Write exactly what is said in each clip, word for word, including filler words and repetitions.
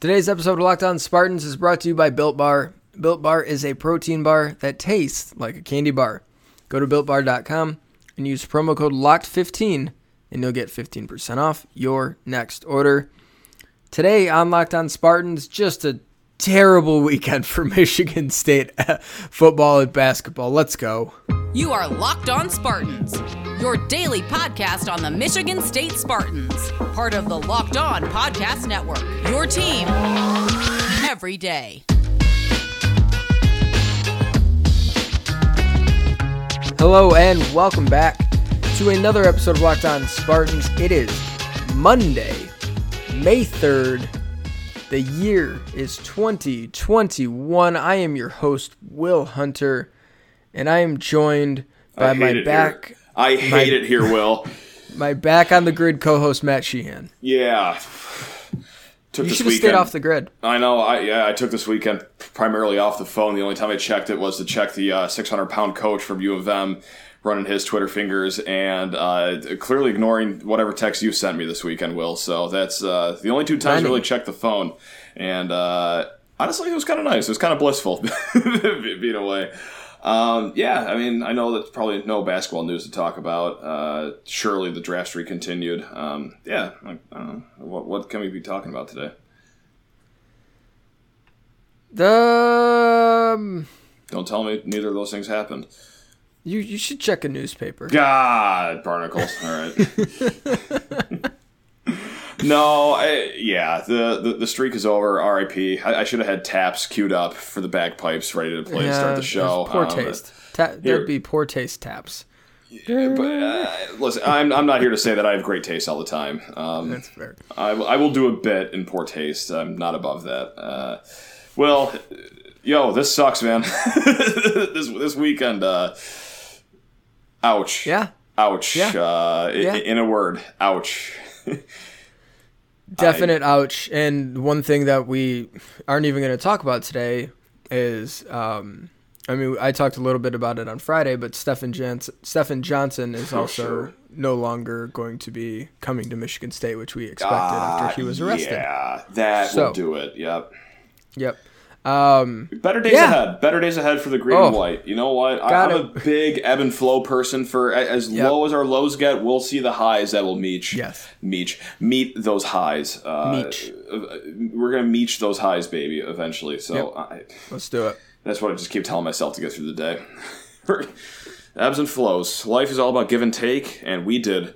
Today's episode of Locked On Spartans is brought to you by Built Bar. Built Bar is a protein bar that tastes like a candy bar. Go to built bar dot com and use promo code locked fifteen and you'll get fifteen percent off your next order. Today on Locked On Spartans, just a terrible weekend for Michigan State football and basketball. Let's go. You are Locked On Spartans, your daily podcast on the Michigan State Spartans, part of the Locked On Podcast Network, your team every day. Hello and welcome back to another episode of Locked On Spartans. It is Monday, May third. The year is twenty twenty-one. I am your host, Will Hunter, and I am joined by my back. Here. I hate my, it here, Will. My back on the grid co-host, Matt Sheehan. Yeah. Took you should have stayed off the grid. I know. I yeah, I took this weekend primarily off the phone. The only time I checked it was to check the uh, six hundred pound coach from U of M running his Twitter fingers and uh, clearly ignoring whatever text you sent me this weekend, Will. So that's uh, the only two times I really checked the phone. And uh, honestly, it was kind of nice. It was kind of blissful being away. Um, yeah, I mean, I know that's probably no basketball news to talk about. Uh, surely the draft's recontinued. Um, yeah, I, I don't know. What, what can we be talking about today? Um, don't tell me neither of those things happened. You you should check a newspaper. God, barnacles. All right. No, I, yeah, the, the the streak is over. R I P. I, I should have had taps queued up for the bagpipes, ready to play yeah, to start the show. Poor um, taste. Ta- there'd be poor taste taps. Yeah, but uh, listen, I'm I'm not here to say that I have great taste all the time. Um, That's fair. I, I will do a bit in poor taste. I'm not above that. Uh, well, yo, this sucks, man. this this weekend. Uh, ouch. Yeah. Ouch. Yeah. Uh, yeah. In a word, ouch. Definite I, ouch. And one thing that we aren't even going to talk about today is, um, I mean, I talked a little bit about it on Friday, but Stephen Johnson, Stephen Johnson is also sure. no longer going to be coming to Michigan State, which we expected uh, after he was arrested. Yeah, that so, will do it. Yep. Yep. Um, better days yeah. ahead. Better days ahead for the green oh, and white. You know what? I, I'm it. a big ebb and flow person. For as yep. low as our lows get, we'll see the highs that will meet. Yes, meet meet those highs. Uh, meet. We're gonna meet those highs, baby, eventually. So yep. I, let's do it. That's what I just keep telling myself to get through the day. Ebbs and flows. Life is all about give and take, and we did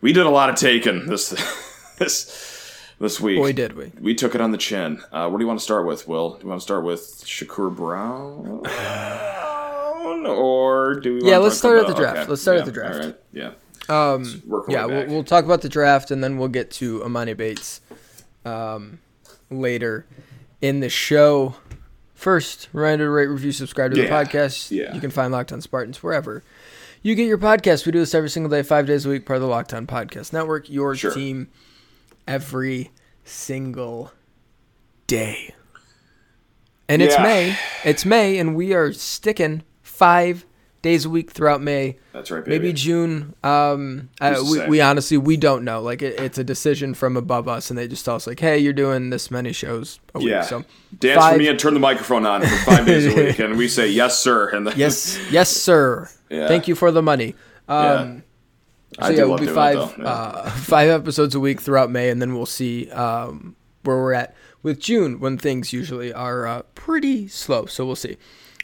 we did a lot of taking this this. This week. Boy, did we. We took it on the chin. Uh, what do you want to start with, Will? Do you want to start with Shakur Brown? Or do we want yeah, to Yeah, let's start about, at the draft. Okay. Let's start yeah, at the draft. All right. Yeah. Um, yeah, we'll, we'll talk about the draft, and then we'll get to Imani Bates um, later in the show. First, reminder to rate, review, subscribe to yeah. the podcast. Yeah. You can find Locked On Spartans wherever you get your podcast. We do this every single day, five days a week, part of the Locked On Podcast Network. Your sure. team. Every single day. And yeah. it's May. It's May, and we are sticking five days a week throughout May. That's right, baby. Maybe June. Um, I, we, we honestly, we don't know. Like, it, it's a decision from above us, and they just tell us, like, hey, you're doing this many shows a yeah. week. So Dance five. for me and turn the microphone on for five days a week, and we say, yes, sir. And then yes, yes, sir. Yeah. Thank you for the money. Um, yeah. So I yeah, it'll be five it yeah. uh, five episodes a week throughout May, and then we'll see um, where we're at with June, when things usually are uh, pretty slow. So we'll see.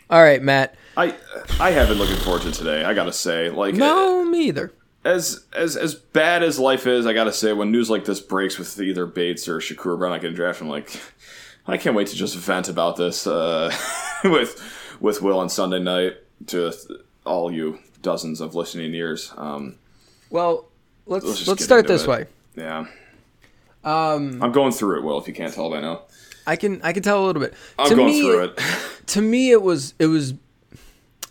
All right, Matt. I I have been looking forward to today. I gotta say, like, no, it, me either. As as as bad as life is, I gotta say, when news like this breaks with either Bates or Shakur Brown, I can draft. I'm like, I can't wait to just vent about this uh, with with Will on Sunday night to all you dozens of listening ears. Um, Well, let's let's, let's start this it. way. Yeah, um, I'm going through it, Will. If you can't tell by now, I can I can tell a little bit. I'm to going me, through it. To me, it was it was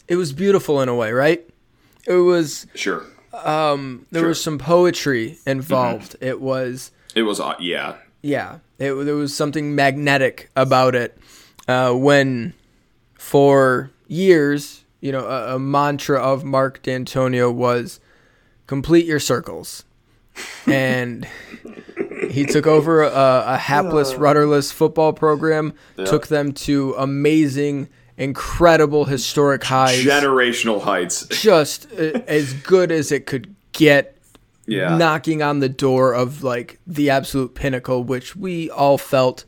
it was beautiful in a way, right? It was sure. Um, there sure. was some poetry involved. Mm-hmm. It was it was uh, yeah yeah. It, there was something magnetic about it. Uh, when for years, you know, a, a mantra of Mark Dantonio was, complete your circles. And He took over a, a hapless, rudderless football program, yeah. took them to amazing, incredible, historic highs. Generational heights. Just as good as it could get. Yeah. Knocking on the door of like the absolute pinnacle, which we all felt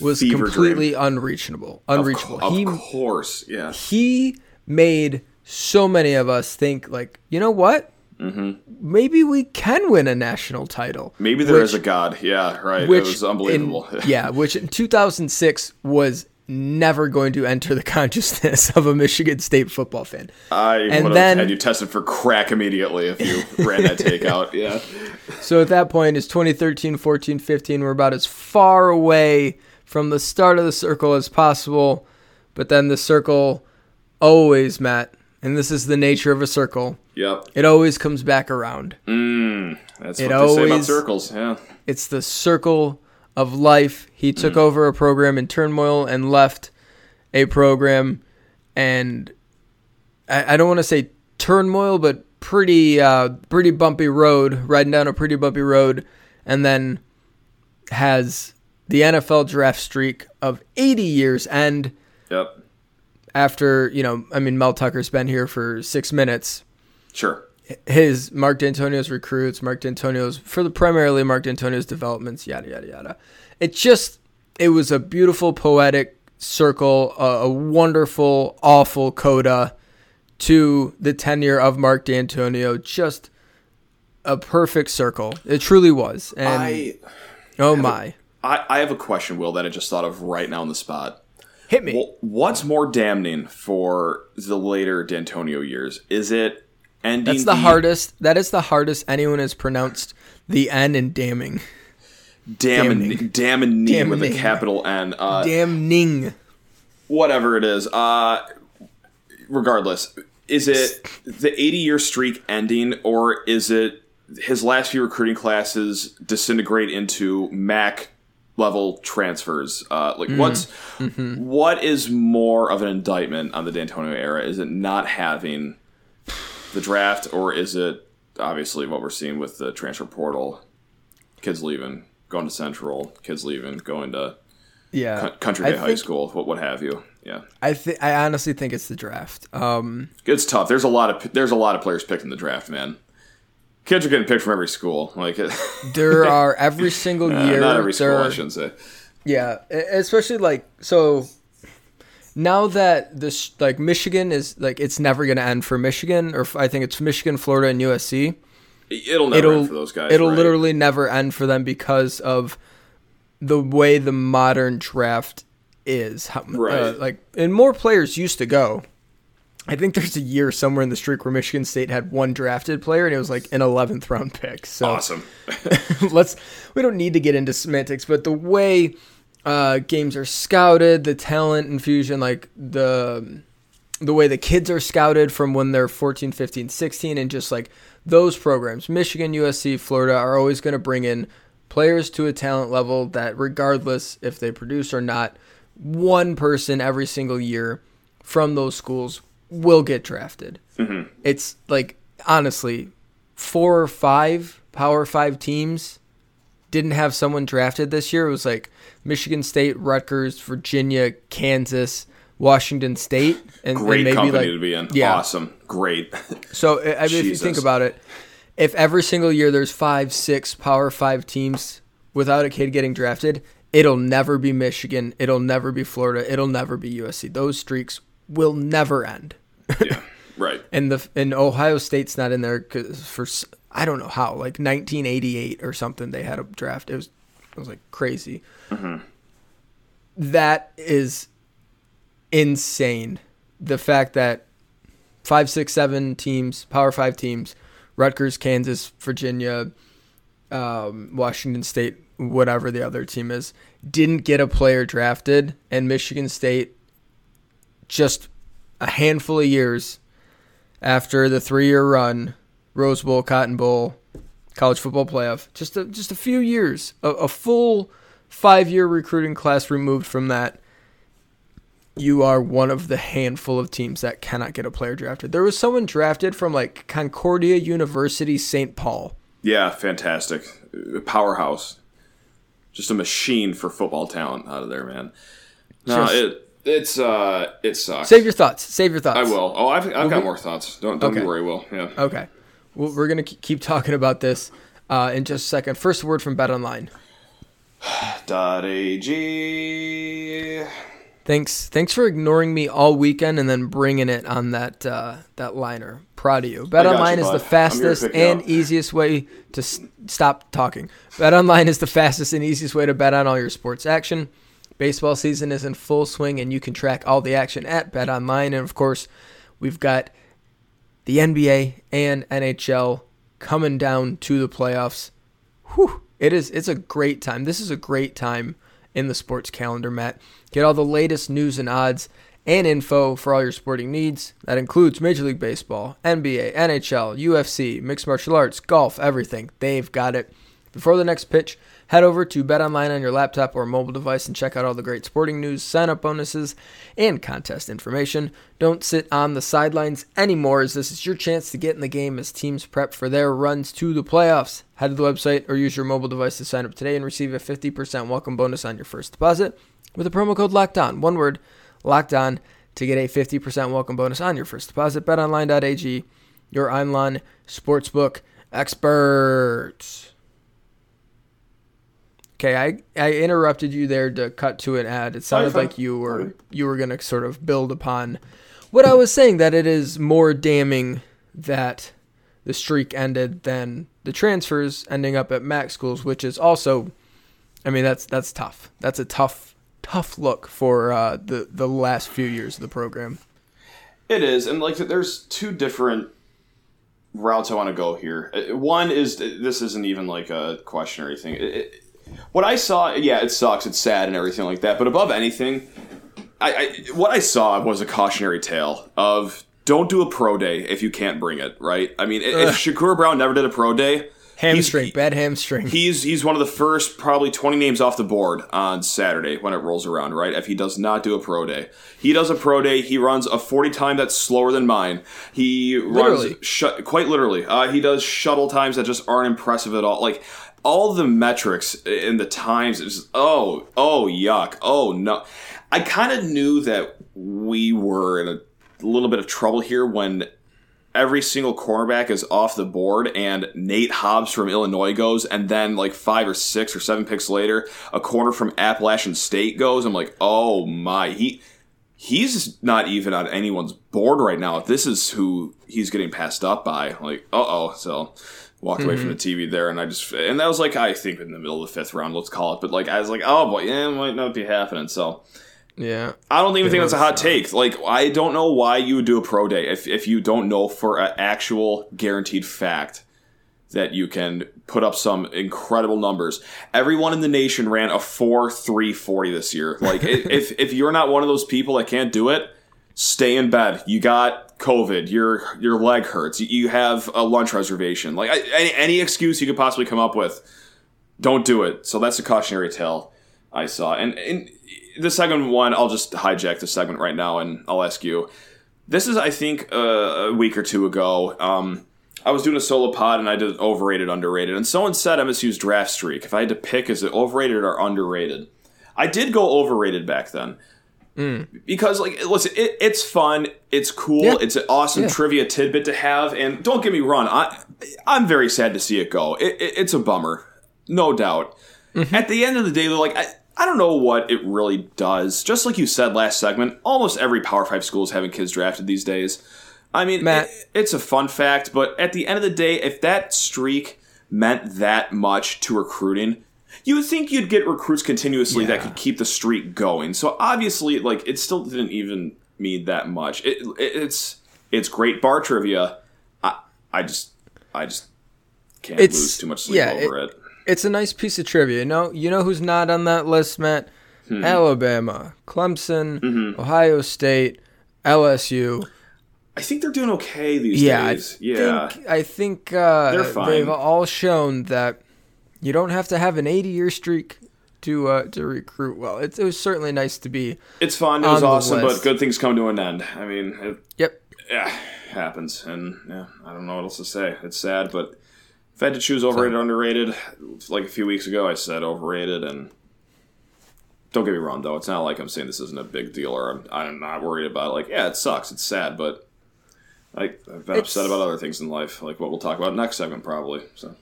was completely dream. unreachable. Unreachable. Of, co- he, of course, yeah. He made so many of us think, like, you know what? Mm-hmm. Maybe we can win a national title. Maybe there which, is a God. Yeah, right. Which it was unbelievable. In, yeah, which in two thousand six was never going to enter the consciousness of a Michigan State football fan. I and would then, have had you tested for crack immediately if you ran that take out. Yeah. So at that point, it's twenty thirteen, fourteen, fifteen. We're about as far away from the start of the circle as possible. But then the circle always, Matt, and this is the nature of a circle. Yep. It always comes back around. Mm, that's it what they always, say about circles. Yeah. It's the circle of life. He took mm. over a program in turmoil and left a program, and I, I don't want to say turmoil, but pretty, uh, pretty bumpy road, riding down a pretty bumpy road, and then has the N F L draft streak of eighty years end. Yep. After, you know, I mean, Mel Tucker's been here for six minutes. Sure. His Mark Dantonio's recruits, Mark Dantonio's for the primarily Mark Dantonio's developments, yada yada yada. It just it was a beautiful poetic circle, a, a wonderful awful coda to the tenure of Mark Dantonio. Just a perfect circle. It truly was. And I oh my, a, I I have a question, Will, that I just thought of right now on the spot. Hit me. Well, what's more damning for the later Dantonio years? Is it Ending That's the, the hardest. That is the hardest anyone has pronounced the N in damning. Damning. Damning, damning with a capital N. Uh, damning. Whatever it is. Uh, regardless, is it the eighty-year streak ending, or is it his last few recruiting classes disintegrate into M A C level transfers? Uh, like mm. what's mm-hmm. what is more of an indictment on the Dantonio era? Is it not having the draft, or is it obviously what we're seeing with the transfer portal? Kids leaving, going to Central, kids leaving, going to yeah co- country day I high think, school, what what have you? Yeah, I think I honestly think it's the draft. Um, it's tough. There's a lot of there's a lot of players picked in the draft, man. Kids are getting picked from every school. Like there are every single year. Uh, not every school, are, I shouldn't say. Yeah, especially like so. Now that this like Michigan is like it's never going to end for Michigan, or I think it's Michigan, Florida, and U S C. It'll never it'll, end for those guys. It'll right? literally never end for them because of the way the modern draft is. How, right. Uh, like, and more players used to go. I think there's a year somewhere in the streak where Michigan State had one drafted player, and it was like an eleventh round pick. So awesome. let's. We don't need to get into semantics, but the way Uh, games are scouted, the talent infusion, like the the way the kids are scouted from when they're fourteen, fifteen, sixteen, and just like those programs, Michigan, U S C, Florida, are always going to bring in players to a talent level that regardless if they produce or not, one person every single year from those schools will get drafted. Mm-hmm. It's like, honestly, four or five Power Five teams didn't have someone drafted this year. It was like Michigan State, Rutgers, Virginia, Kansas, Washington State, and great and maybe company like, to be in. Yeah. Awesome, great. So I mean, if you think about it, if every single year there's five, six Power Five teams without a kid getting drafted, it'll never be Michigan. It'll never be Florida. It'll never be U S C. Those streaks will never end. Yeah, right. And the and Ohio State's not in there because for. I don't know how, like nineteen eighty-eight or something, they had a draft. It was, it was like crazy. Mm-hmm. That is insane. The fact that five, six, seven teams, Power Five teams, Rutgers, Kansas, Virginia, um, Washington State, whatever the other team is, didn't get a player drafted, and Michigan State just a handful of years after the three-year run, Rose Bowl, Cotton Bowl, College Football Playoff. Just a, just a few years, a, a full five-year recruiting class removed from that. You are one of the handful of teams that cannot get a player drafted. There was someone drafted from like Concordia University, Saint Paul. Yeah, fantastic. Powerhouse. just a machine for football talent out of there, man. No, just, it it's uh it sucks. Save your thoughts. Save your thoughts. I will. Oh, I've I've we'll got be, more thoughts. Don't don't okay. be worried, Will. Yeah. Okay. Well, we're gonna keep talking about this uh, in just a second. First word from BetOnline. .ag. Thanks, thanks for ignoring me all weekend and then bringing it on that uh, that liner. Proud of you. BetOnline is the fastest and easiest way to s- stop talking. BetOnline is the fastest and easiest way to bet on all your sports action. Baseball season is in full swing, and you can track all the action at BetOnline. And of course, we've got the N B A and N H L coming down to the playoffs. Whew, it is. It's a great time. This is a great time in the sports calendar, Matt. Get all the latest news and odds and info for all your sporting needs. That includes Major League Baseball, N B A, N H L, U F C, mixed martial arts, golf, everything. They've got it. Before the next pitch, head over to BetOnline on your laptop or mobile device and check out all the great sporting news, sign-up bonuses, and contest information. Don't sit on the sidelines anymore, as this is your chance to get in the game as teams prep for their runs to the playoffs. Head to the website or use your mobile device to sign up today and receive a fifty percent welcome bonus on your first deposit with the promo code LOCKEDON. One word, LOCKEDON, to get a fifty percent welcome bonus on your first deposit. BetOnline.ag, your online sportsbook experts. Okay, I, I interrupted you there to cut to an ad. It sounded like you were you were going to sort of build upon what I was saying, that it is more damning that the streak ended than the transfers ending up at MAC schools, which is also, I mean, that's that's tough. That's a tough, tough look for uh, the, the last few years of the program. It is, and like there's two different routes I want to go here. One is, this isn't even like a question or anything. It, it, What I saw, yeah, it sucks, it's sad and everything like that, but above anything, I, I what I saw was a cautionary tale of don't do a pro day if you can't bring it, right? I mean, Ugh. if Shakur Brown never did a pro day... Hamstring, he's, bad hamstring. He's he's one of the first probably twenty names off the board on Saturday when it rolls around, right? If he does not do a pro day. He does a pro day. He runs a forty time that's slower than mine. He literally. runs... Sh- quite literally. Uh, he does shuttle times that just aren't impressive at all. Like... All the metrics in the times is oh oh yuck oh no. I kind of knew that we were in a little bit of trouble here when every single cornerback is off the board and Nate Hobbs from Illinois goes, and then like five or six or seven picks later, a corner from Appalachian State goes. I'm like, oh my, he he's not even on anyone's board right now. If this is who he's getting passed up by, like uh oh so. Walked away mm-hmm. from the T V there, and I just and that was like I think in the middle of the fifth round, let's call it. But like I was like, oh boy, yeah, it might not be happening. So yeah, I don't even think that's a hot take. Like I don't know why you would do a pro day if if you don't know for an actual guaranteed fact that you can put up some incredible numbers. Everyone in the nation ran a four three forty this year. Like if if you're not one of those people that can't do it, stay in bed. You got COVID. Your your leg hurts. You have a lunch reservation. Like any, any excuse you could possibly come up with, don't do it. So that's a cautionary tale I saw. And, and the second one, I'll just hijack the segment right now, and I'll ask you. This is, I think, uh, a week or two ago. Um, I was doing a solo pod, and I did overrated, underrated. And someone said M S U's draft streak. If I had to pick, is it overrated or underrated? I did go overrated back then. Mm. Because, like, listen, it, it's fun, it's cool, yeah. it's an awesome yeah. trivia tidbit to have, and don't get me wrong, I, I'm very sad to see it go. It, it, it's a bummer, no doubt. Mm-hmm. At the end of the day, though, like, I, I don't know what it really does. Just like you said last segment, almost every Power five school is having kids drafted these days. I mean, Matt. It, it's a fun fact, but at the end of the day, if that streak meant that much to recruiting... You would think you'd get recruits continuously yeah. that could keep the streak going. So obviously, like, it still didn't even mean that much. It, it, it's it's great bar trivia. I I just I just can't it's, lose too much sleep yeah, over it, it. It's a nice piece of trivia. You know, you know who's not on that list, Matt? Hmm. Alabama, Clemson, mm-hmm. Ohio State, L S U. I think they're doing okay these yeah, days. I yeah, think, I think uh, they're fine. They've all shown that. You don't have to have an eighty-year streak to uh, to recruit well. It, it was certainly nice to be. It's fun. It was awesome, but good things come to an end. I mean, it, yep, yeah, happens, and yeah, I don't know what else to say. It's sad, but If I had to choose overrated or underrated, like a few weeks ago I said overrated, and don't get me wrong, though. It's not like I'm saying this isn't a big deal or I'm, I'm not worried about it. Like, yeah, it sucks. It's sad, but I, I've been it's... upset about other things in life, like what we'll talk about next segment probably. So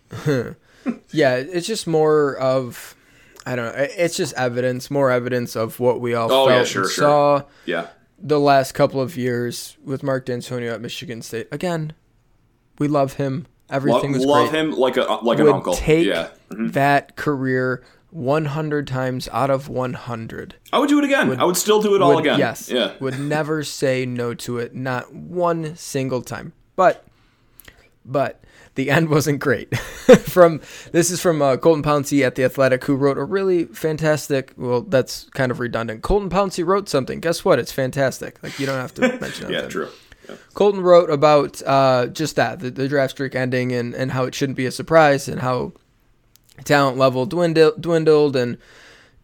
yeah, it's just more of... I don't know. It's just evidence, more evidence of what we all oh, felt yeah, sure, and sure. saw yeah. the last couple of years with Mark Dantonio at Michigan State. Again, we love him. Everything love, was love great. Love him like a like Would an uncle. Take yeah. mm-hmm. that career one hundred times out of one hundred. I would do it again. Would, I would still do it all would, again. Yes. Yeah. Would never say no to it. Not one single time. But, but. The end wasn't great. From this is from uh, Colton Pouncey at The Athletic, who wrote a really fantastic. Well, that's kind of redundant. Colton Pouncey wrote something. Guess what? It's fantastic. Like, you don't have to mention that. yeah, true. Yeah. Colton wrote about uh, just that, the, the draft streak ending, and, and how it shouldn't be a surprise, and how talent level dwindle, dwindled, and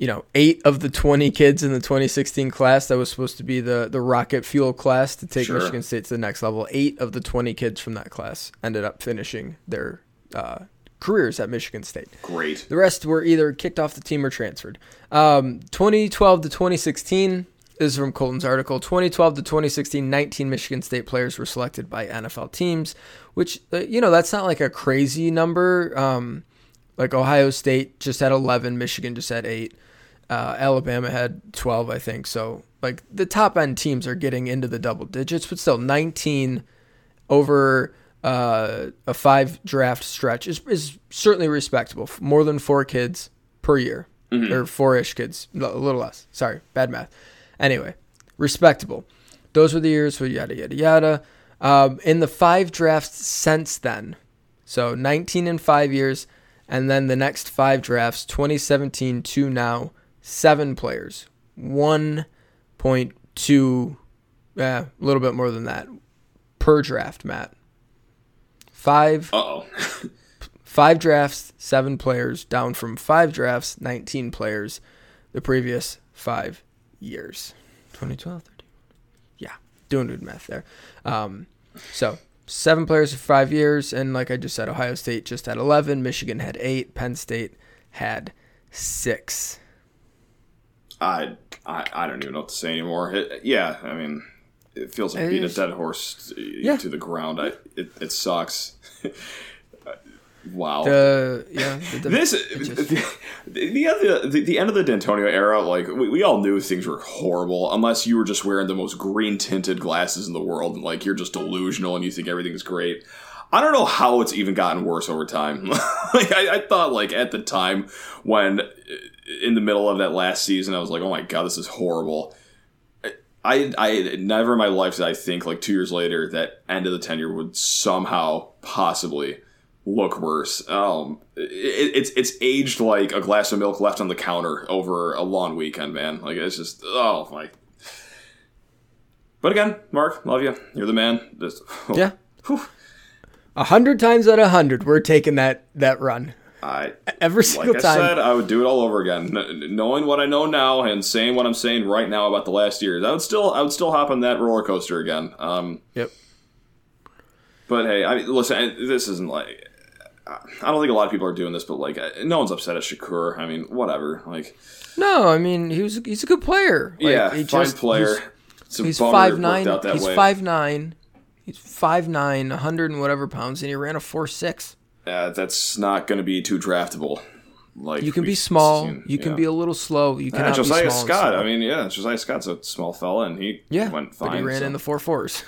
you know, eight of the twenty kids in the twenty sixteen class that was supposed to be the, the rocket fuel class to take sure. Michigan State to the next level, eight of the twenty kids from that class ended up finishing their uh, careers at Michigan State. Great. The rest were either kicked off the team or transferred. Um, twenty twelve to twenty sixteen, this is from Colton's article, twenty twelve to twenty sixteen, nineteen Michigan State players were selected by N F L teams, which, uh, you know, that's not like a crazy number. Um, like Ohio State just had eleven, Michigan just had eight. Uh, Alabama had twelve, I think. So, like, the top-end teams are getting into the double digits, but still nineteen over uh, a five-draft stretch is, is certainly respectable. More than four kids per year, mm-hmm. or four-ish kids, a little less. Sorry, bad math. Anyway, respectable. Those were the years with yada, yada, yada. Um, in the five drafts since then, so nineteen in five years, and then the next five drafts, twenty seventeen to now, seven players, one point two, yeah, a little bit more than that per draft, Matt. Five, Uh-oh. five drafts, seven players, down from five drafts, nineteen players the previous five years. twenty twelve, thirteen. Yeah, doing good math there. Um, so seven players for five years, and like I just said, Ohio State just had eleven, Michigan had eight, Penn State had six. I, I I don't even know what to say anymore. It, yeah, I mean, it feels like beating a dead horse yeah. to the ground. I, it, it sucks. Wow. The, yeah. The, this just... the, the other the, the end of the D'Antonio era, like we, we all knew things were horrible, unless you were just wearing the most green tinted glasses in the world, and like you're just delusional and you think everything's great. I don't know how it's even gotten worse over time. Like I, I thought, like at the time when. In the middle of that last season, I was like, oh, my God, this is horrible. I I never in my life did I think, like, two years later, that end of the tenure would somehow possibly look worse. Um, it, it's it's aged like a glass of milk left on the counter over a long weekend, man. Like, it's just, oh, my. But again, Mark, love you. You're the man. Just, oh. Yeah. A hundred times out of a hundred, we're taking that, that run. I every single like I time. Said, I would do it all over again, N- knowing what I know now and saying what I'm saying right now about the last years. I would still, I would still hop on that roller coaster again. Um, yep. But hey, I mean, listen. I, this isn't like I don't think a lot of people are doing this, but like no one's upset at Shakur. I mean, whatever. Like, no, I mean he was he's a good player. Like, yeah, he fine just, player. He's, he's five nine. He's way. five nine. He's five nine, a hundred and whatever pounds, and he ran a four six. Uh, that's not going to be too draftable. Like you can be small, seen, you yeah. can be a little slow. You can yeah, Josiah Scott. I mean, yeah, Josiah Scott's a small fella, and he yeah, went fine. But he ran so. in the four fours.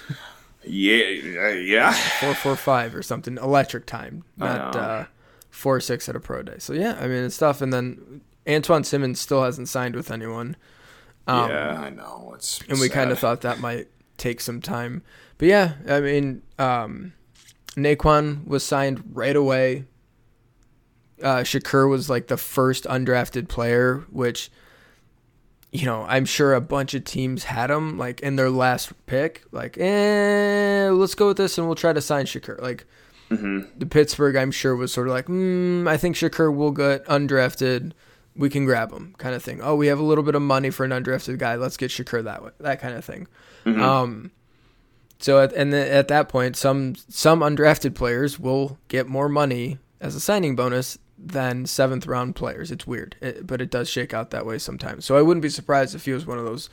yeah, yeah, four four five or something. Electric time, not uh, four six at a pro day. So yeah, I mean it's tough. And then Antoine Simmons still hasn't signed with anyone. Um, yeah, I know. It's and sad. We kind of thought that might take some time, but yeah, I mean. Um, Naquan was signed right away. Uh, Shakur was like the first undrafted player, which, you know, I'm sure a bunch of teams had him like in their last pick. Like, eh, let's go with this and we'll try to sign Shakur. Like mm-hmm. the Pittsburgh, I'm sure, was sort of like, mm, I think Shakur will get undrafted. We can grab him kind of thing. Oh, we have a little bit of money for an undrafted guy. Let's get Shakur that way. That kind of thing. Mm-hmm. Um So at and at that point, some some undrafted players will get more money as a signing bonus than seventh round players. It's weird, it, but it does shake out that way sometimes. So I wouldn't be surprised if he was one of those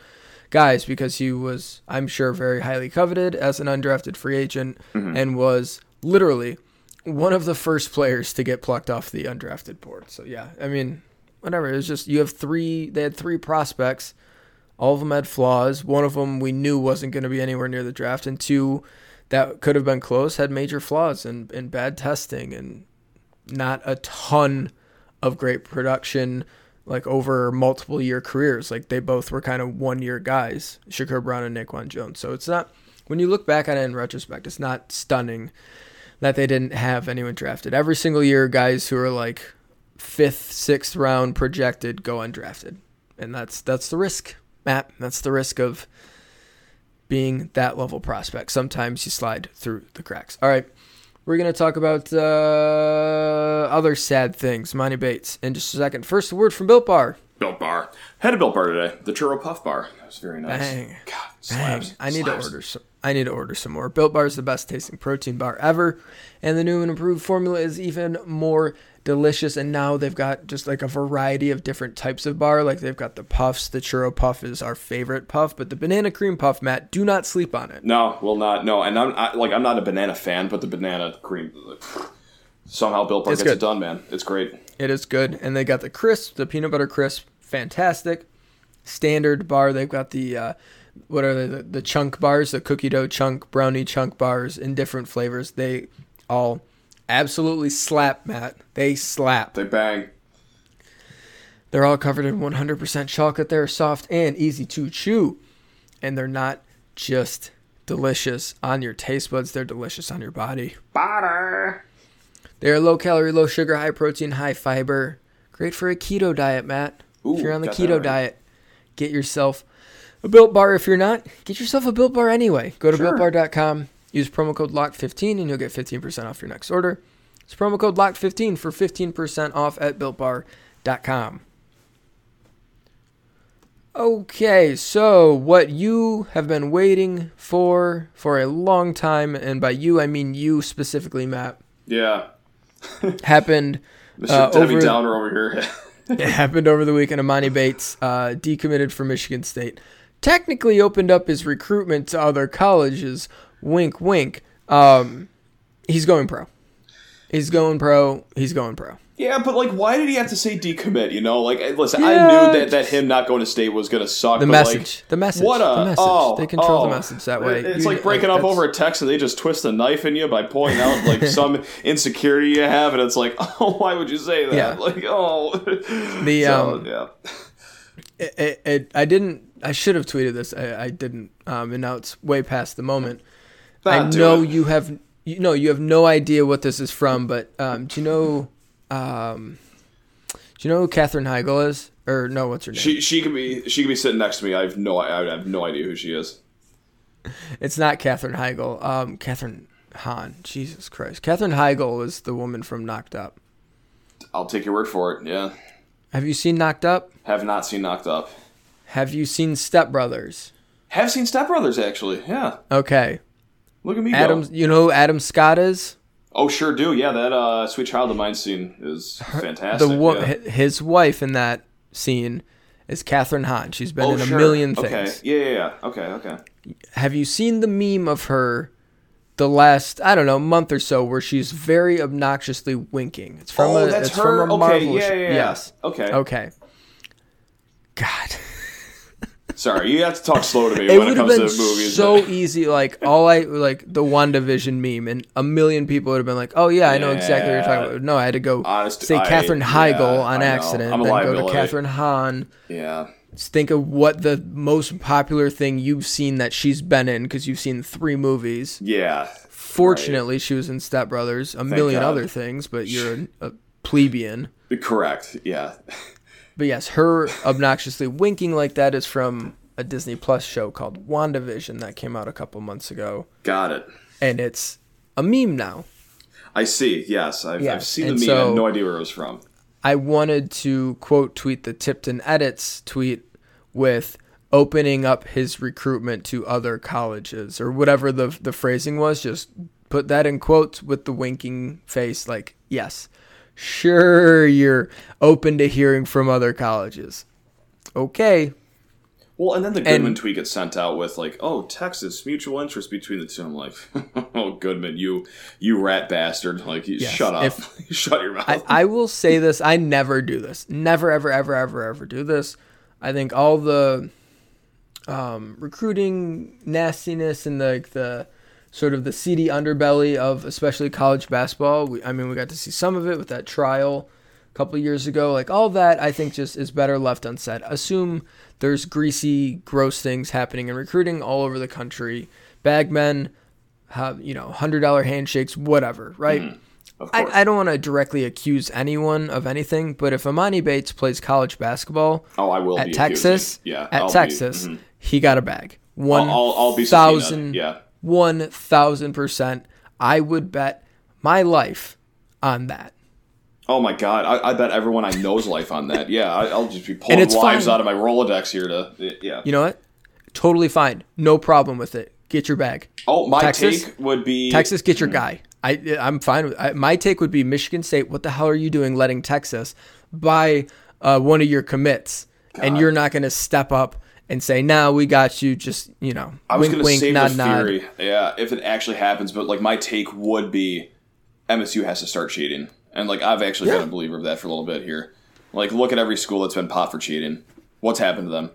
guys, because he was, I'm sure, very highly coveted as an undrafted free agent, mm-hmm. and was literally one of the first players to get plucked off the undrafted board. So yeah, I mean, whatever. It was just, you have three, they had three prospects. All of them had flaws. One of them we knew wasn't going to be anywhere near the draft, and two that could have been close had major flaws and, and bad testing and not a ton of great production, like over multiple year careers. Like they both were kind of one year guys, Shakur Brown and Naquan Jones. So it's not, when you look back at it in retrospect, it's not stunning that they didn't have anyone drafted. Every single year, guys who are like fifth, sixth round projected go undrafted. And that's, that's the risk, Matt. That's the risk of being that level prospect. Sometimes you slide through the cracks. All right. We're going to talk about uh, other sad things, Imani Bates, in just a second. First, a word from Built Bar. Built Bar. Had a Built Bar today. The Churro Puff Bar. That was very nice. Bang. God, slabs. Bang. I need slabs. to order some. I need to order some more. Built Bar is the best tasting protein bar ever, and the new and improved formula is even more delicious. And now they've got just like a variety of different types of bar. Like they've got the puffs. The Churro Puff is our favorite puff, but the Banana Cream Puff, Matt, do not sleep on it. No, will not. No, and I'm I, like I'm not a banana fan, but the banana cream. Somehow Built Bar it's gets good. It done, man. It's great. It is good. And they got the crisp, the peanut butter crisp. Fantastic. Standard bar. They've got the, uh, what are they, the, the chunk bars, the cookie dough chunk, brownie chunk bars in different flavors. They all absolutely slap, Matt. They slap. They bang. They're all covered in one hundred percent chocolate. They're soft and easy to chew. And they're not just delicious on your taste buds. They're delicious on your body. Butter. They're low-calorie, low-sugar, high-protein, high-fiber. Great for a keto diet, Matt. Ooh, if you're on the keto right. diet, get yourself a Built Bar. If you're not, get yourself a Built Bar anyway. Go to sure. built bar dot com. Use promo code locked fifteen, and you'll get fifteen percent off your next order. It's promo code locked fifteen for fifteen percent off at built bar dot com. Okay, so what you have been waiting for for a long time, and by you, I mean you specifically, Matt. Yeah. happened uh, Mister Debbie over, Downer over here. It happened over the weekend. Imani Bates uh, decommitted from Michigan State. Technically opened up his recruitment to other colleges. Wink, wink. Um, he's going pro. He's going pro. He's going pro. Yeah, but like, why did he have to say decommit? You know, like, listen, yeah, I knew that, that him not going to state was going to suck. The but message, like, the message, what a, the message. Oh, they control oh. the message that way. It's you, like breaking like, up over a text, and they just twist a knife in you by pointing out like some insecurity you have, and it's like, oh, why would you say that? Yeah. Like, oh, the so, um, yeah. It, it, it, I didn't. I should have tweeted this. I, I didn't. Um, and now it's way past the moment. That'll I know you have. You know, you have no idea what this is from, but um, do you know? Um, do you know who Kathryn Hahn is? Or no, what's her name? She she could be she could be sitting next to me. I have no I have no idea who she is. It's not Kathryn Hahn. Um, Kathryn Hahn. Jesus Christ, Kathryn Hahn is the woman from Knocked Up. I'll take your word for it. Yeah. Have you seen Knocked Up? Have not seen Knocked Up. Have you seen Step Brothers? Have seen Step Brothers actually. Yeah. Okay. Look at me. Adam, go. You know who Adam Scott is? Oh, sure do. Yeah, that uh, Sweet Child of Mine scene is fantastic. The wo- yeah. His wife in that scene is Kathryn Hahn. She's been oh, in a sure. million things. Okay. Yeah, yeah, yeah. Okay, okay. Have you seen the meme of her the last, I don't know, month or so where she's very obnoxiously winking? It's from oh, a, that's it's her? From a okay, Marvel yeah, yeah, yeah. Yes. Okay. Okay. God. Sorry, you have to talk slow to me it when it comes to movies. So easy, like all I like the WandaVision meme, and a million people would have been like, "Oh yeah, I know yeah. exactly what you're talking about." No, I had to go Honest, say Kathryn Hahn yeah, on I accident, then liability. Go to Kathryn Hahn. Yeah, think of what the most popular thing you've seen that she's been in because you've seen three movies. Yeah, fortunately, right. She was in Step Brothers, a Thank million God. Other things, but you're a plebeian. Correct. Yeah. But yes, her obnoxiously winking like that is from a Disney Plus show called WandaVision that came out a couple months ago. Got it. And it's a meme now. I see. Yes, I've, yes. I've seen and the meme. So I have no idea where it was from. I wanted to quote tweet the Tipton Edits tweet with opening up his recruitment to other colleges or whatever the the phrasing was. Just put that in quotes with the winking face, like, yes, sure, you're open to hearing from other colleges. Okay. Well, and then the Goodman and, tweet gets sent out with, like, oh, Texas, mutual interest between the two. I'm like, oh, Goodman, you you rat bastard. Like, yes, shut up. If, shut your mouth. I, I will say this. I never do this. Never, ever, ever, ever, ever do this. I think all the um, recruiting nastiness and, like, the, the sort of the seedy underbelly of especially college basketball, we, I mean, we got to see some of it with that trial couple of years ago. Like, all that, I think, just is better left unsaid. Assume there's greasy, gross things happening in recruiting all over the country. Bagmen, have, you know, one hundred dollars handshakes, whatever, right? Mm, of course. I, I don't want to directly accuse anyone of anything, but if Imani Bates plays college basketball oh, I will at Texas, yeah, at I'll Texas, be, mm-hmm. he got a bag. One I'll, I'll, I'll be thousand, yeah. one thousand percent. I would bet my life on that. Oh, my God. I, I bet everyone I know's life on that. Yeah, I, I'll just be pulling lives fine. out of my Rolodex here to, yeah. You know what? Totally fine. No problem with it. Get your bag. Oh, my Texas, take would be... Texas, get your guy. I, I'm fine with I, My take would be Michigan State. What the hell are you doing letting Texas buy uh, one of your commits? God. And you're not going to step up and say, nah, we got you, just, you know, I was wink, wink, save nod, the theory. nod. Yeah, if it actually happens. But, like, my take would be M S U has to start cheating. And, like, I've actually yeah. been a believer of that for a little bit here. Like, look at every school that's been pot for cheating. What's happened to them?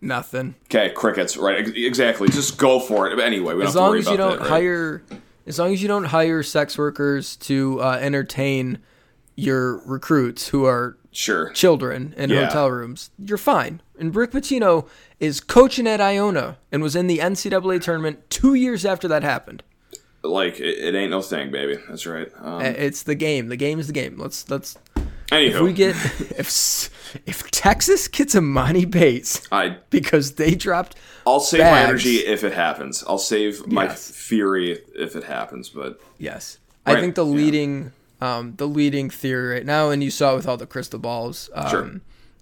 Nothing. Okay, crickets. Right, exactly. Just go for it. Anyway, we don't as have to worry about that. As long as you don't that, hire, right? As long as you don't hire sex workers to uh, entertain your recruits who are sure. children in yeah. hotel rooms, you're fine. And Brooke Patino is coaching at Iona and was in the N C double A tournament two years after that happened. Like, it, it ain't no thing, baby. That's right. Um, it's the game. The game is the game. Let's let's. Anywho, if we get if if Texas gets Imani Bates, I because they dropped. I'll save bags. my energy if it happens. I'll save my yes. fury if it happens. But yes, right. I think the leading yeah. um, the leading theory right now, and you saw it with all the crystal balls, um, sure.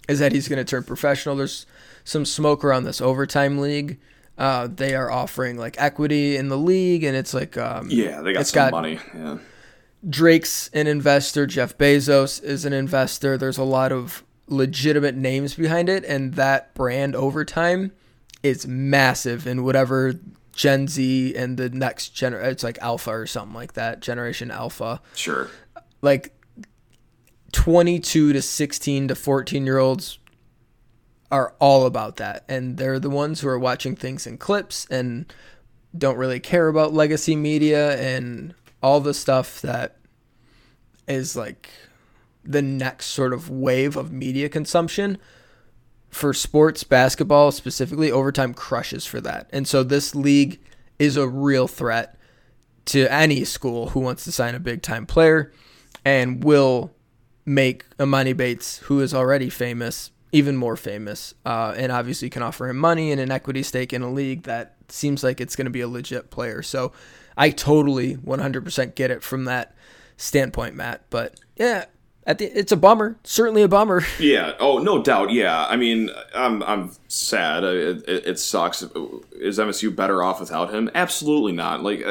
is that he's going to turn professional. There's some smoke around this overtime league. Uh, they are offering, like, equity in the league, and it's like um, yeah, they got some got, money. Yeah, Drake's an investor. Jeff Bezos is an investor. There's a lot of legitimate names behind it, and that brand Overtime is massive. And whatever Gen Z and the next generation, it's like Alpha or something like that. Generation Alpha. Sure. Like twenty-two to sixteen to fourteen year olds are all about that, and they're the ones who are watching things in clips and don't really care about legacy media and all the stuff that is, like, the next sort of wave of media consumption for sports, basketball specifically. Overtime crushes for that, and so this league is a real threat to any school who wants to sign a big time player and will make Imani Bates, who is already famous, even more famous, uh, and obviously can offer him money and an equity stake in a league that seems like it's going to be a legit player. So I totally one hundred percent get it from that standpoint, Matt. But yeah, at the, it's a bummer. Certainly a bummer. Yeah. Oh, no doubt. Yeah. I mean, I'm I'm sad. It, it, it sucks. Is M S U better off without him? Absolutely not. Like,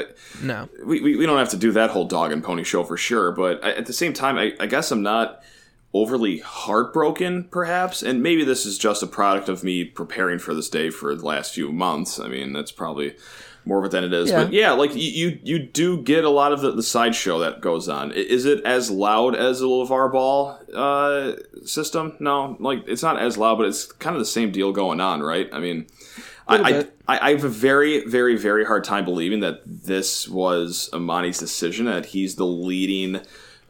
no. We, we, we don't have to do that whole dog and pony show for sure. But I, at the same time, I, I guess I'm not overly heartbroken, perhaps, and maybe this is just a product of me preparing for this day for the last few months. I mean, that's probably more of it than it is. Yeah. But yeah, like, you you do get a lot of the, the sideshow that goes on. Is it as loud as the LeVar Ball uh, system? No, like, it's not as loud, but it's kind of the same deal going on, right? I mean, I, I I have a very, very, very hard time believing that this was Imani's decision, that he's the leading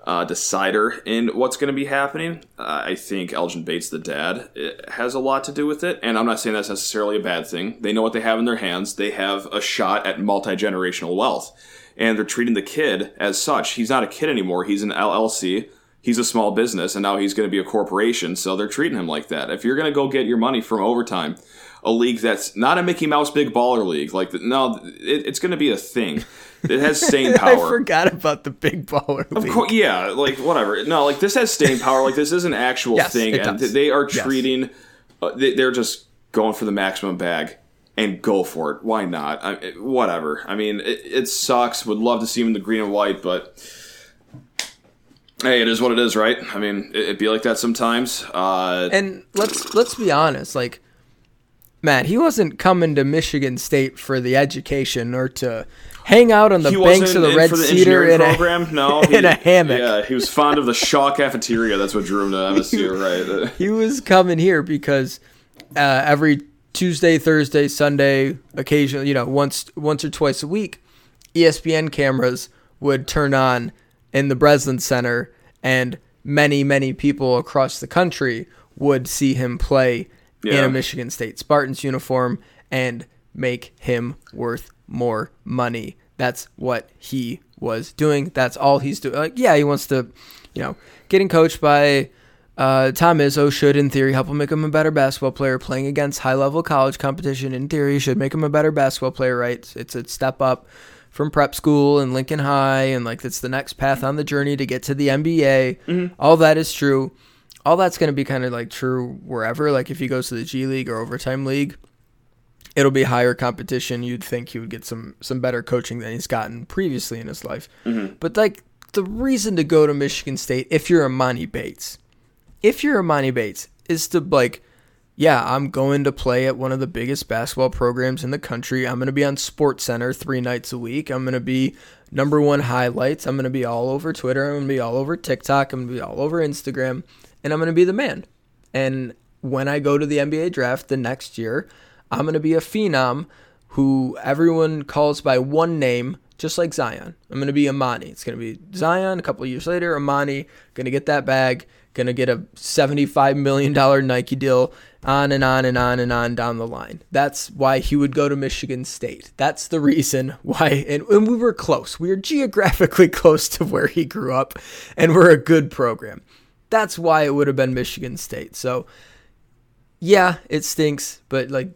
Uh, decider in what's going to be happening. Uh, I think Elgin Bates, the dad, has a lot to do with it, and I'm not saying that's necessarily a bad thing. They know what they have in their hands. They have a shot at multi-generational wealth, and they're treating the kid as such. He's not a kid anymore. He's an L L C. He's a small business, and now he's going to be a corporation, so they're treating him like that. If you're going to go get your money from Overtime, a league that's not a Mickey Mouse Big Baller league, like, the, no, it, it's going to be a thing. It has staying power. I forgot about the Big Baller League. Of course, yeah, like, whatever. No, like, this has staying power. Like, this is an actual yes, thing. It and does. They are treating, yes. uh, they, they're just going for the maximum bag. and go for it. Why not? I, it, whatever. I mean, it, it sucks. Would love to see him in the green and white, but hey, it is what it is, right? I mean, it, it be like that sometimes. Uh, and let's let's be honest, like, Matt, he wasn't coming to Michigan State for the education or to hang out on the he banks wasn't of the in Red for the Cedar in program. A, no, he, in a hammock. Yeah, he was fond of the Shaw Cafeteria. That's what drew him to M S U, right? He was coming here because uh, every Tuesday, Thursday, Sunday, occasionally, you know, once once or twice a week, E S P N cameras would turn on in the Breslin Center, and many, many people across the country would see him play yeah. in a Michigan State Spartans uniform and make him worth more money. That's what he was doing. That's all he's doing. Like, yeah, he wants to, you know, getting coached by uh, Tom Izzo should, in theory, help him make him a better basketball player. Playing against high-level college competition, in theory, should make him a better basketball player, right? It's a step up from prep school and Lincoln High, and, like, that's the next path on the journey to get to the N B A. Mm-hmm. All that is true. All that's going to be kind of, like, true wherever. Like, if he goes to the G League or Overtime League, it'll be higher competition. You'd think he would get some some better coaching than he's gotten previously in his life. Mm-hmm. But, like, the reason to go to Michigan State, if you're Imani Bates, if you're Imani Bates, is to, like, yeah, I'm going to play at one of the biggest basketball programs in the country. I'm going to be on Sports Center three nights a week. I'm going to be number one highlights. I'm going to be all over Twitter. I'm going to be all over TikTok. I'm going to be all over Instagram. And I'm going to be the man. And when I go to the N B A draft the next year, I'm going to be a phenom who everyone calls by one name, just like Zion. I'm going to be Imani. It's going to be Zion. A couple of years later, Imani, going to get that bag, going to get a seventy-five million dollars Nike deal, on and on and on and on down the line. That's why he would go to Michigan State. That's the reason why. And, and we were close. We were geographically close to where he grew up, and we're a good program. That's why it would have been Michigan State. So, yeah, it stinks, but, like,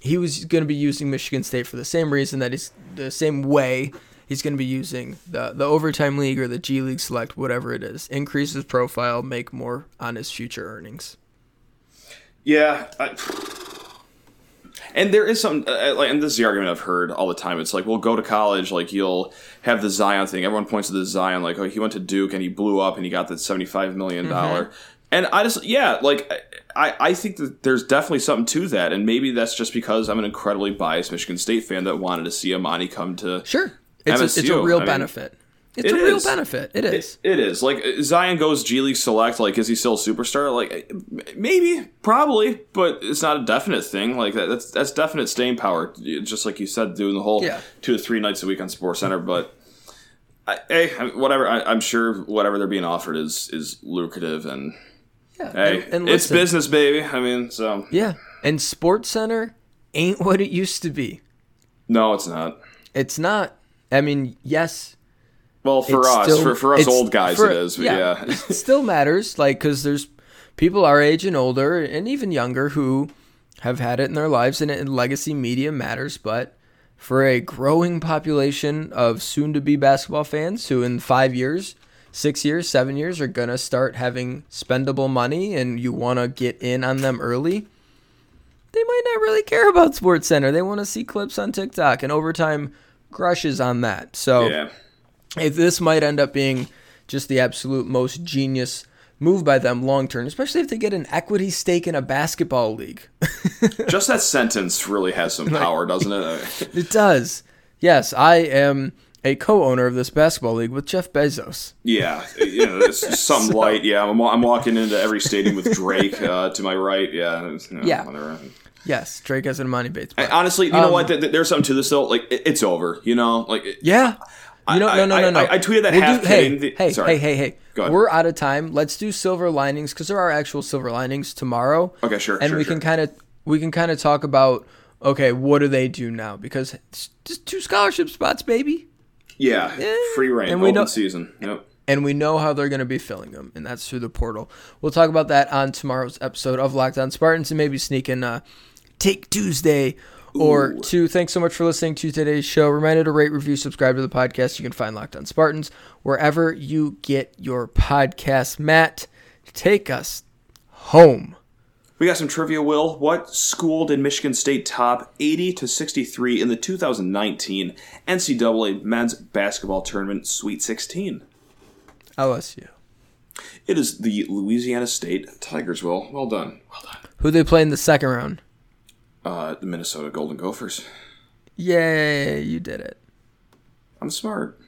he was going to be using Michigan State for the same reason that he's the same way he's going to be using the, the Overtime League or the G League Select, whatever it is. Increase his profile, make more on his future earnings. Yeah. I, and there is some, and this is the argument I've heard all the time. It's like, well, go to college, like, you'll have the Zion thing. Everyone points to the Zion, like, oh, he went to Duke and he blew up and he got that seventy-five million dollars. Mm-hmm. And I just, yeah, like, I, I think that there's definitely something to that. And maybe that's just because I'm an incredibly biased Michigan State fan that wanted to see Imani come to sure. It's M S U. A, it's a real I benefit. Mean, it's it a is. real benefit. It is. It, it is. Like, Zion goes G League Select. Like, is he still a superstar? Like, maybe, probably, but it's not a definite thing. Like, that, that's that's definite staying power, just like you said, doing the whole yeah. two to three nights a week on SportsCenter. But, I, hey, whatever. I, I'm sure whatever they're being offered is, is lucrative and... Yeah, hey, and, and it's business, baby. I mean, so yeah. And SportsCenter ain't what it used to be. No, it's not. It's not. I mean, yes. Well, for us, still, for for us old guys, for, it is. But yeah, yeah. It still matters, like, because there's people our age and older, and even younger, who have had it in their lives, and, and legacy media matters. But for a growing population of soon-to-be basketball fans, who in five years. Six years, seven years are going to start having spendable money, and you want to get in on them early. They might not really care about SportsCenter. They want to see clips on TikTok, and Overtime crushes on that. So yeah. if this might end up being just the absolute most genius move by them long-term, especially if they get an equity stake in a basketball league. Just that sentence really has some power, doesn't it? It does. Yes, I am... a co-owner of this basketball league with Jeff Bezos. Yeah, you know, it's some so, light. Yeah, I'm, I'm walking into every stadium with Drake uh, to my right. Yeah, you know, yeah. Whatever. Yes, Drake has an Imani Bates. I, honestly, you um, know what? There's something to this though. Like, it's over. You know, like yeah. You know, I, no, no, no, no. I, I, I tweeted that we'll half do, hey, the, hey, sorry. hey, hey, hey, We're out of time. Let's do silver linings because there are actual silver linings tomorrow. Okay, sure. And sure, we sure. can kind of we can kind of talk about okay, what do they do now? Because it's just two scholarship spots, baby. Yeah, free reign, open know, season. Yep. And we know how they're going to be filling them, and that's through the portal. We'll talk about that on tomorrow's episode of Locked On Spartans, and maybe sneak in uh, Take Tuesday or Ooh. two. Thanks so much for listening to today's show. Reminder to rate, review, subscribe to the podcast. You can find Locked On Spartans wherever you get your podcast. Matt, take us home. We got some trivia, Will. What school did Michigan State top eighty to sixty-three in the two thousand nineteen N C double A Men's Basketball Tournament Sweet sixteen? L S U. It is the Louisiana State Tigers, Will. Well done. Well done. Who they play in the second round? Uh, the Minnesota Golden Gophers. Yay, you did it. I'm smart.